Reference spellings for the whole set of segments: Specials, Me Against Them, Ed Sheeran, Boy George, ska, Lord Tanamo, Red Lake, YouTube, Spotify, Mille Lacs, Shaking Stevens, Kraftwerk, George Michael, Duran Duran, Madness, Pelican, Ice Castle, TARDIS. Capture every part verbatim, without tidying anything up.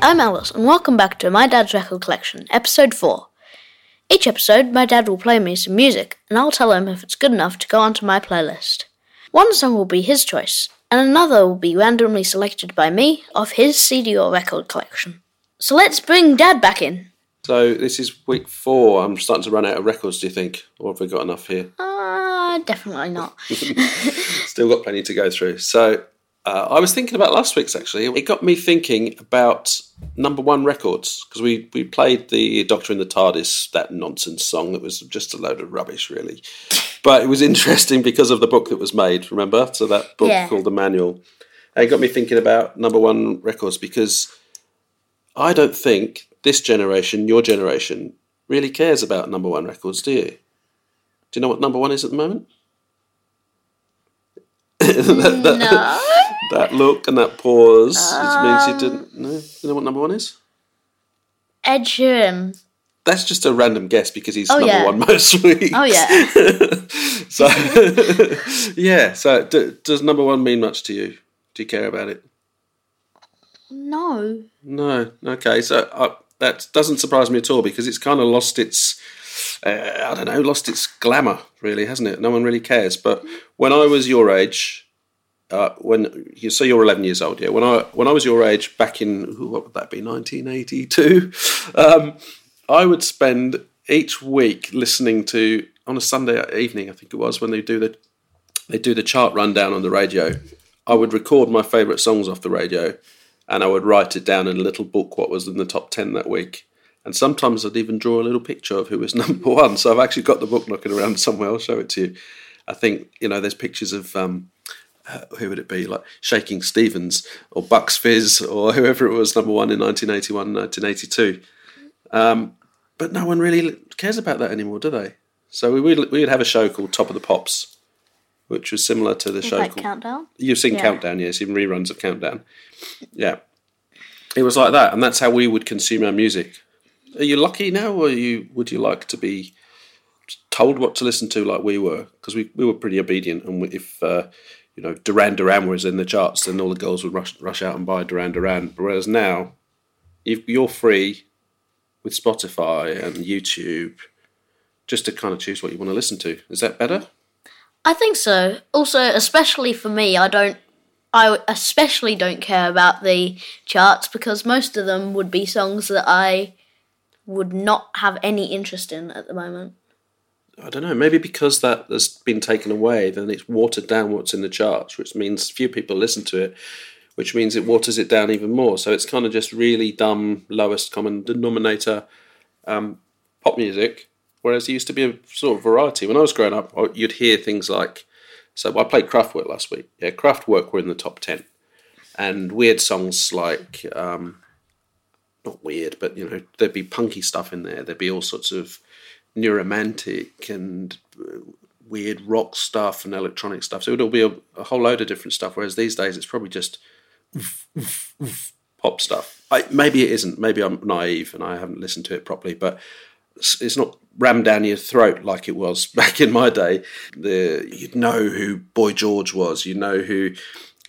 Hi, I'm Alice, and welcome back to My Dad's Record Collection, Episode four. Each episode, my dad will play me some music, and I'll tell him if it's good enough to go onto my playlist. One song will be his choice, and another will be randomly selected by me off his C D or record collection. So let's bring Dad back in. So this is week four. I'm starting to run out of records, do you think? Or have we got enough here? Uh, definitely not. Still got plenty to go through. So... Uh, I was thinking about last week's, actually. It got me thinking about number one records, because we, we played the Doctor in the TARDIS, that nonsense song that was just a load of rubbish, really. But it was interesting because of the book that was made, remember? So that book yeah. called The Manual. And it got me thinking about number one records, because I don't think this generation, your generation, really cares about number one records, do you? Do you know what number one is at the moment? that, that, no. That look and that pause um, means you didn't know. You know what number one is? Ed Sheeran. That's just a random guess because he's oh, number yeah. one most weeks. Oh, yeah. so, yeah, so do, does number one mean much to you? Do you care about it? No. No, okay, so I, that doesn't surprise me at all because it's kind of lost its... Uh, I don't know, lost its glamour, really, hasn't it? No one really cares. But when I was your age, uh, when you so you're eleven years old, yeah. When I when I was your age back in ooh, what would that be, nineteen eighty-two? Um, I would spend each week listening to on a Sunday evening, I think it was, when they do the they do the chart rundown on the radio. I would record my favourite songs off the radio, and I would write it down in a little book what was in the top ten that week. And sometimes I'd even draw a little picture of who was number one. So I've actually got the book knocking around somewhere. I'll show it to you. I think, you know, there's pictures of, um, uh, who would it be? Like Shaking Stevens or Bucks Fizz or whoever it was number one in nineteen eighty-one, nineteen eighty-two. Um, but no one really cares about that anymore, do they? So we would, we would have a show called Top of the Pops, which was similar to the Is show that called... Countdown? You've seen yeah. Countdown, yes. Even reruns of Countdown. Yeah. It was like that. And that's how we would consume our music. Are you lucky now, or you would you like to be told what to listen to like we were? Because we, we were pretty obedient, and we, if uh, you know Duran Duran was in the charts, then all the girls would rush rush out and buy Duran Duran. Whereas now, if you're free with Spotify and YouTube, just to kind of choose what you want to listen to. Is that better? I think so. Also, especially for me, I don't. I especially don't care about the charts because most of them would be songs that I. would not have any interest in at the moment. I don't know, maybe because that has been taken away, then it's watered down what's in the charts, which means few people listen to it, which means it waters it down even more. So it's kind of just really dumb, lowest common denominator um, pop music, whereas there used to be a sort of variety. When I was growing up, you'd hear things like... So I played Kraftwerk last week. Yeah, Kraftwerk were in the top ten. And weird songs like... Um, Not weird, but you know, there'd be punky stuff in there. There'd be all sorts of new romantic and weird rock stuff and electronic stuff. So it would all be a, a whole load of different stuff. Whereas these days, it's probably just oof, oof, oof, pop stuff. I, maybe it isn't. Maybe I'm naive and I haven't listened to it properly. But it's not rammed down your throat like it was back in my day. The you'd know who Boy George was. You know who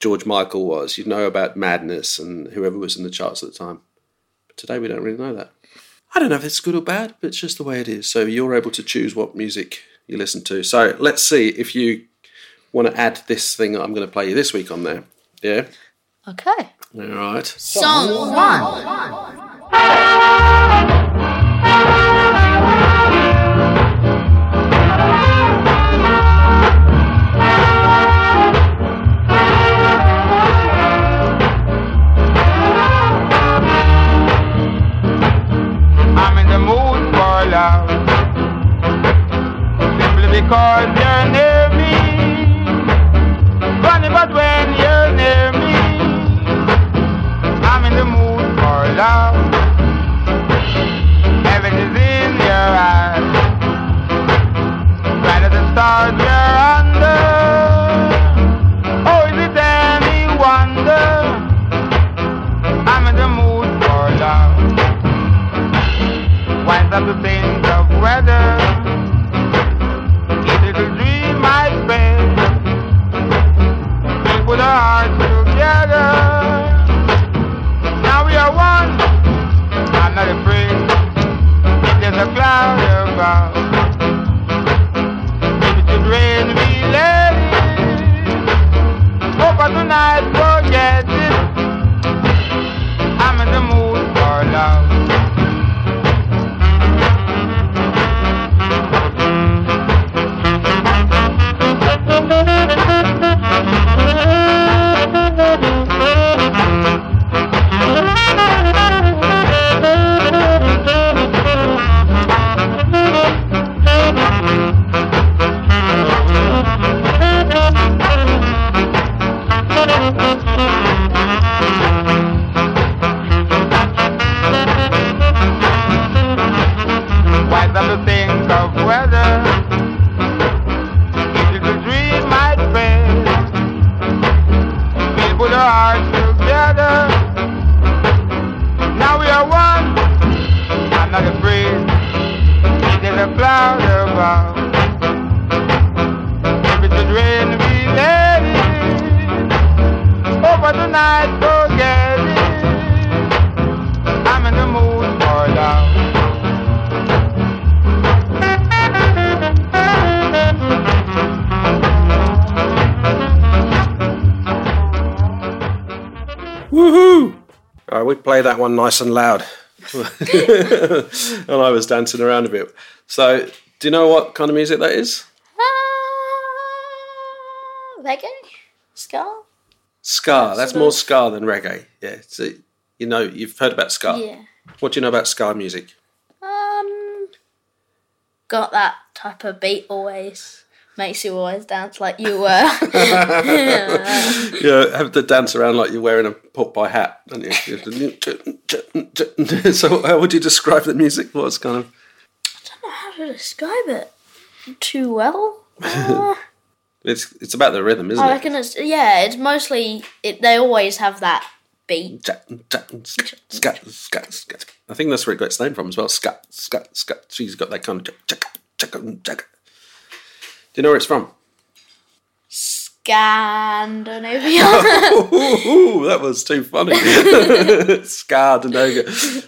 George Michael was. You'd know about Madness and whoever was in the charts at the time. Today we don't really know that. I don't know if it's good or bad, but it's just the way it is. So you're able to choose what music you listen to. So let's see if you want to add this thing that I'm going to play you this week on there. Yeah? Okay. All right. Song, Song one. one. Because you're near me, funny but when you're near me, I'm in the mood for love. Everything's in your eyes, right at the start you're under. Oh, is it any wonder I'm in the mood for love? Why stop to think of weather? Put our hearts together. Now we are one. ground. If it should rain, we let it. Over the night, forget it. I'm in the mood for love. Woohoo! All right, we play that one nice and loud. And I was dancing around a bit. So, do you know what kind of music that is? Uh, reggae? Ska? Ska. That's more ska than reggae. Yeah. So, you know, you've heard about ska. Yeah. What do you know about ska music? Um, got that type of beat always. Makes you always dance like you were. Yeah. You have to dance around like you're wearing a pork pie hat, don't you? So how would you describe the music? What's kind of... I don't know how to describe it too well. Uh, it's it's about the rhythm, isn't I it? I reckon it's... Yeah, it's mostly... It, they always have that beat. Scat, scat, scat. I think that's where it got its name from as well. Scat, scat, scat. She's got that kind of... Do you know where it's from? Scandinavia. Oh, that was too funny. Scandinavia.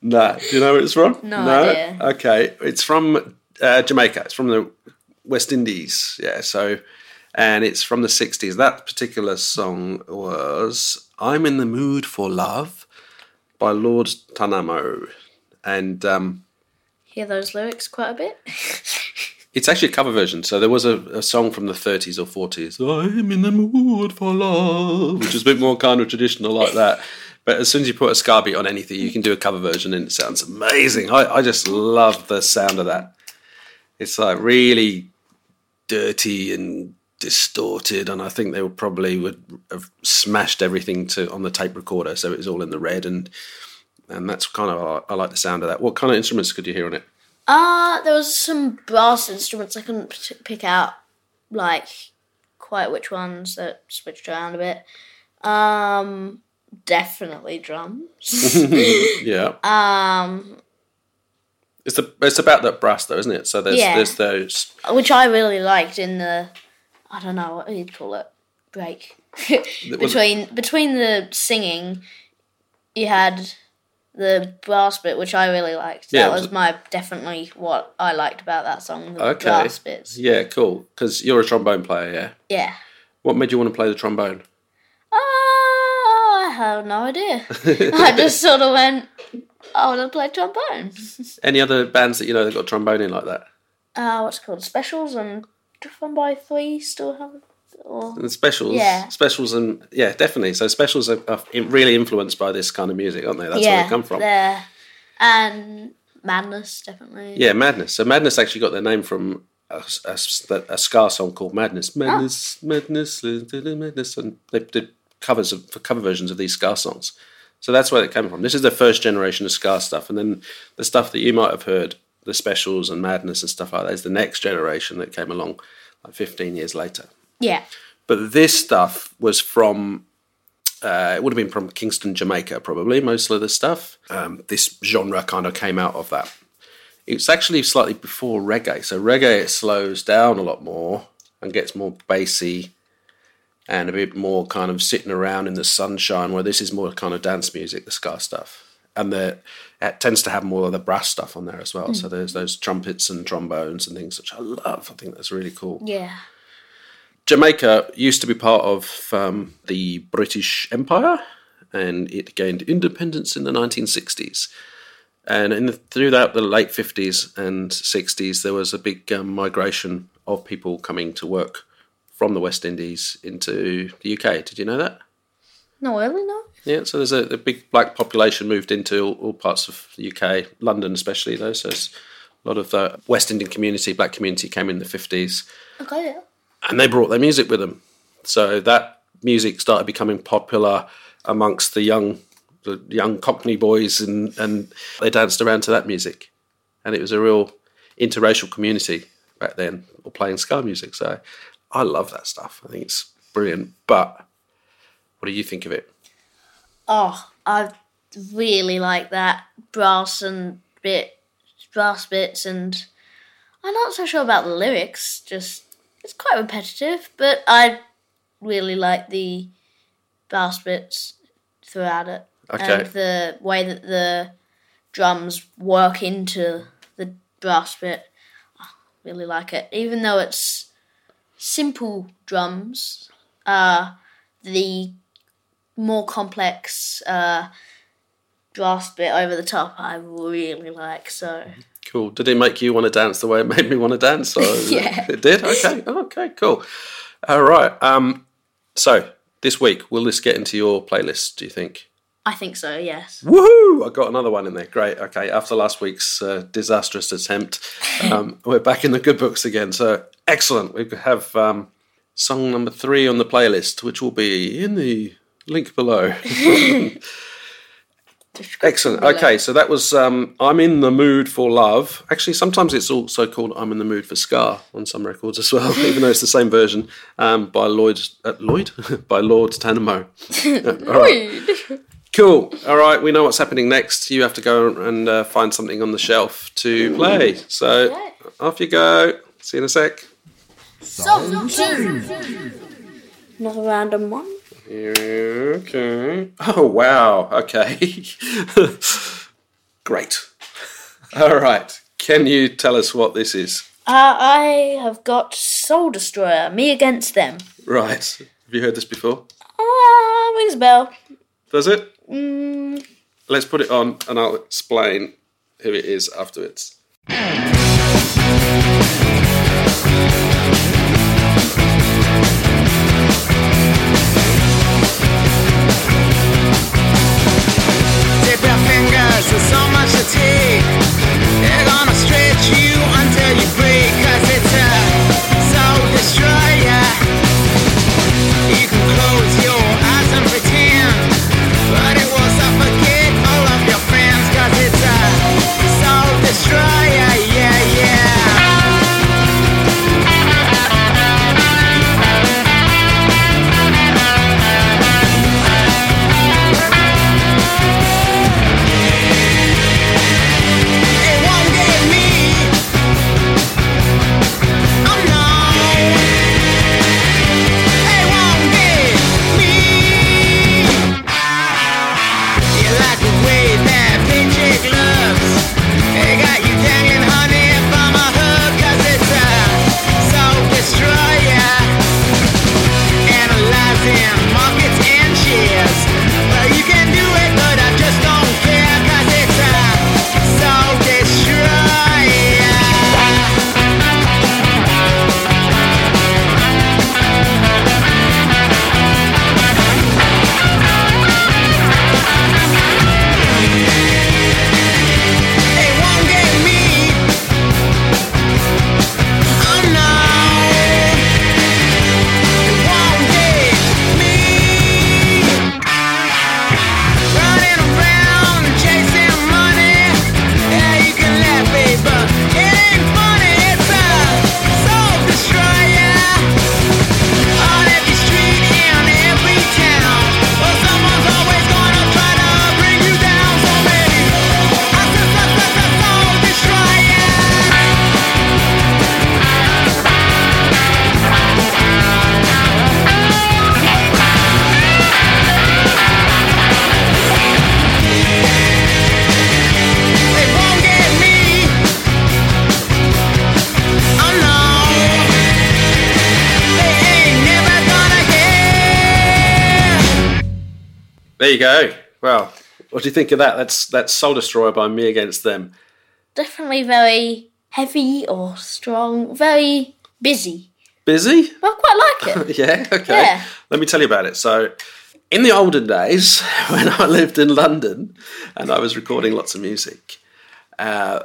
No. Do you know where it's from? No, no? idea. Okay. It's from uh, Jamaica. It's from the West Indies. Yeah, so, and it's from the sixties. That particular song was I'm in the Mood for Love by Lord Tanamo. And... Um, hear those lyrics quite a bit? It's actually a cover version. So there was a, a song from the thirties or forties, I'm in the mood for love, which is a bit more kind of traditional like that. But as soon as you put a ska beat on anything, you can do a cover version and it sounds amazing. I, I just love the sound of that. It's like really dirty and distorted, and I think they would probably would have smashed everything to on the tape recorder, so it was all in the red, and and that's kind of, I, I like the sound of that. What kind of instruments could you hear on it? Uh, there was some brass instruments. I couldn't p- pick out, like, quite which ones, that switched around a bit. Um, definitely drums. Yeah. Um, it's the it's about that brass, though, isn't it? So there's, yeah. There's those... Which I really liked in the, I don't know, what you'd call it, break. between Between the singing, you had... The brass bit, which I really liked. Yeah, that was my definitely what I liked about that song, the okay. brass bits. Yeah, cool. Because you're a trombone player, yeah? Yeah. What made you want to play the trombone? Uh, I have no idea. I just sort of went, I want to play trombone. Any other bands that you know that got trombone in like that? Uh, what's it called? Specials and One by Three still have it. Or, and specials, yeah. specials, and yeah, definitely. So specials are, are really influenced by this kind of music, aren't they? That's yeah, where they come from. Yeah, and Madness, definitely. Yeah, Madness. So Madness actually got their name from a, a, a ska song called Madness. Madness, oh. Madness, Madness, and they did covers of, for cover versions of these ska songs. So that's where it came from. This is the first generation of ska stuff, and then the stuff that you might have heard, the Specials and Madness and stuff like that, is the next generation that came along, like fifteen years later. Yeah. But this stuff was from, uh, it would have been from Kingston, Jamaica, probably, most of the stuff. Um, this genre kind of came out of that. It's actually slightly before reggae. So reggae, it slows down a lot more and gets more bassy and a bit more kind of sitting around in the sunshine, where this is more kind of dance music, the ska stuff. And the, it tends to have more of the brass stuff on there as well. Mm. So there's those trumpets and trombones and things, which I love. I think that's really cool. Yeah. Jamaica used to be part of um, the British Empire, and it gained independence in the nineteen sixties. And in the, throughout the late fifties and sixties, there was a big um, migration of people coming to work from the West Indies into the U K. Did you know that? No, really, no. Yeah, so there's a, a big black population moved into all, all parts of the U K, London especially, though. So it's a lot of the West Indian community, black community, came in the fifties. Okay, yeah. And they brought their music with them. So that music started becoming popular amongst the young the young Cockney boys, and, and they danced around to that music. And it was a real interracial community back then, all playing ska music. So I love that stuff. I think it's brilliant. But what do you think of it? Oh, I really like that brass and bit brass bits, and I'm not so sure about the lyrics, just it's quite repetitive, but I really like the bass bits throughout it. Okay. And the way that the drums work into the brass bit, I really like it. Even though it's simple drums, uh, the more complex uh, brass bit over the top I really like, so... Cool. Did it make you want to dance the way it made me want to dance? Or yeah. It did? Okay. Okay, cool. All right. Um, so, this week, will this get into your playlist, do you think? I think so, yes. Woohoo! I got another one in there. Great. Okay, after last week's uh, disastrous attempt, um, we're back in the good books again. So, excellent. We have um, song number three on the playlist, which will be in the link below. Excellent. Okay, so that was um, I'm in the Mood for Love. Actually, sometimes it's also called I'm in the Mood for Scar on some records as well, even though it's the same version, um, by Lloyd, uh, Lloyd? by Lord Tanamo. All right. Cool. All right, we know what's happening next. You have to go and uh, find something on the shelf to play. So okay. Off you go. See you in a sec. Song two. Another random one. Okay. Oh, wow. Okay. Great. All right. Can you tell us what this is? Uh, I have got Soul Destroyer, Me Against Them. Right. Have you heard this before? Ah, uh, rings a bell. Does it? Mm. Let's put it on and I'll explain who it is afterwards. There's so much to take. They're gonna stretch you until you break. Cause it's a soul destroyer. You can close your eyes and pretend, but it will suffocate all of your friends. Cause it's a soul destroyer. Yeah, yeah. There you go. Wow. What do you think of that? That's that's Soul Destroyer by Me Against Them. Definitely very heavy or strong, very busy. Busy? I quite like it. Yeah? Okay. Yeah. Let me tell you about it. So, in the olden days, when I lived in London and I was recording lots of music, uh,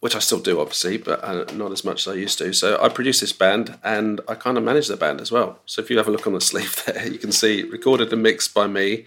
which I still do, obviously, but uh, not as much as I used to. So I produced this band, and I kind of managed the band as well. So if you have a look on the sleeve there, you can see recorded and mixed by me,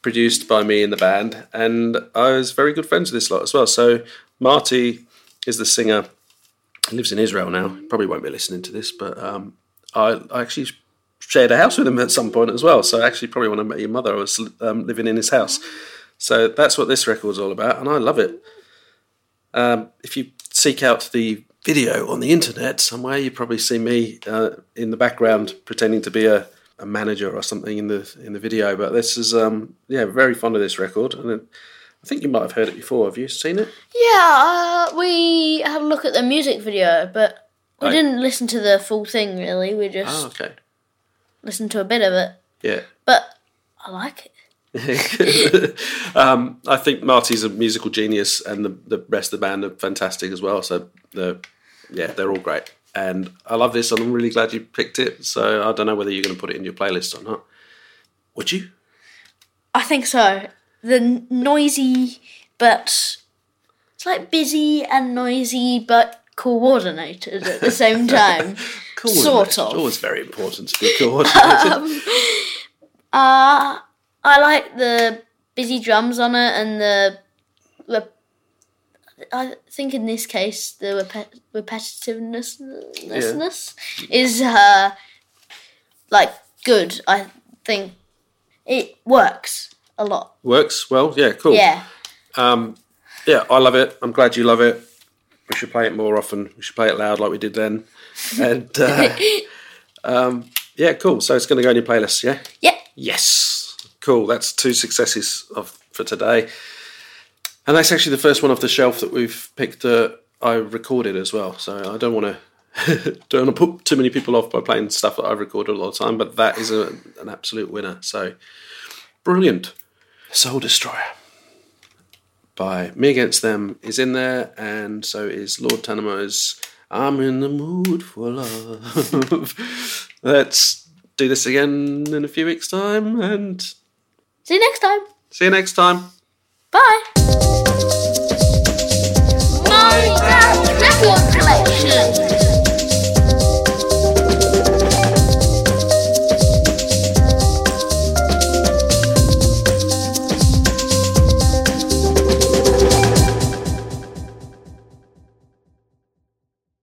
produced by me in the band, and I was very good friends with this lot as well. So Marty is the singer, he lives in Israel now, probably won't be listening to this, but um, I, I actually shared a house with him at some point as well, so actually probably when I met your mother I was um, living in his house. So that's what this record's all about, and I love it. Um, if you seek out the video on the internet somewhere. You probably see me uh, in the background pretending to be a, a manager or something in the in the video. But this is, um, yeah, very fond of this record. And it, I think you might have heard it before. Have you seen it? Yeah, uh, we had a look at the music video, but we oh. didn't listen to the full thing, really. We just oh, okay. listened to a bit of it. Yeah. But I like it. um, I think Marty's a musical genius, and the, the rest of the band are fantastic as well. So, the, yeah, they're all great. And I love this, and I'm really glad you picked it. So I don't know whether you're going to put it in your playlist or not. Would you? I think so. The noisy, but it's like busy and noisy, but coordinated at the same time. Sort of. It's always very important to be coordinated. um, uh, I like the busy drums on it, and the, the I think in this case the repet- repetitiveness yeah. is uh, like good. I think it works a lot. Works well, yeah, cool. Yeah, um, yeah, I love it. I'm glad you love it. We should play it more often. We should play it loud like we did then. And uh, um, yeah, cool. So it's going to go in your playlist, yeah. Yeah. Yes. Cool, that's two successes of, for today. And that's actually the first one off the shelf that we've picked that uh, I recorded as well. So I don't want to don't want to put too many people off by playing stuff that I've recorded a lot of time, but that is a, an absolute winner. So brilliant. Soul Destroyer by Me Against Them is in there, and so is Lord Tanamo's I'm in the Mood for Love. Let's do this again in a few weeks' time, and... See you next time. See you next time. Bye.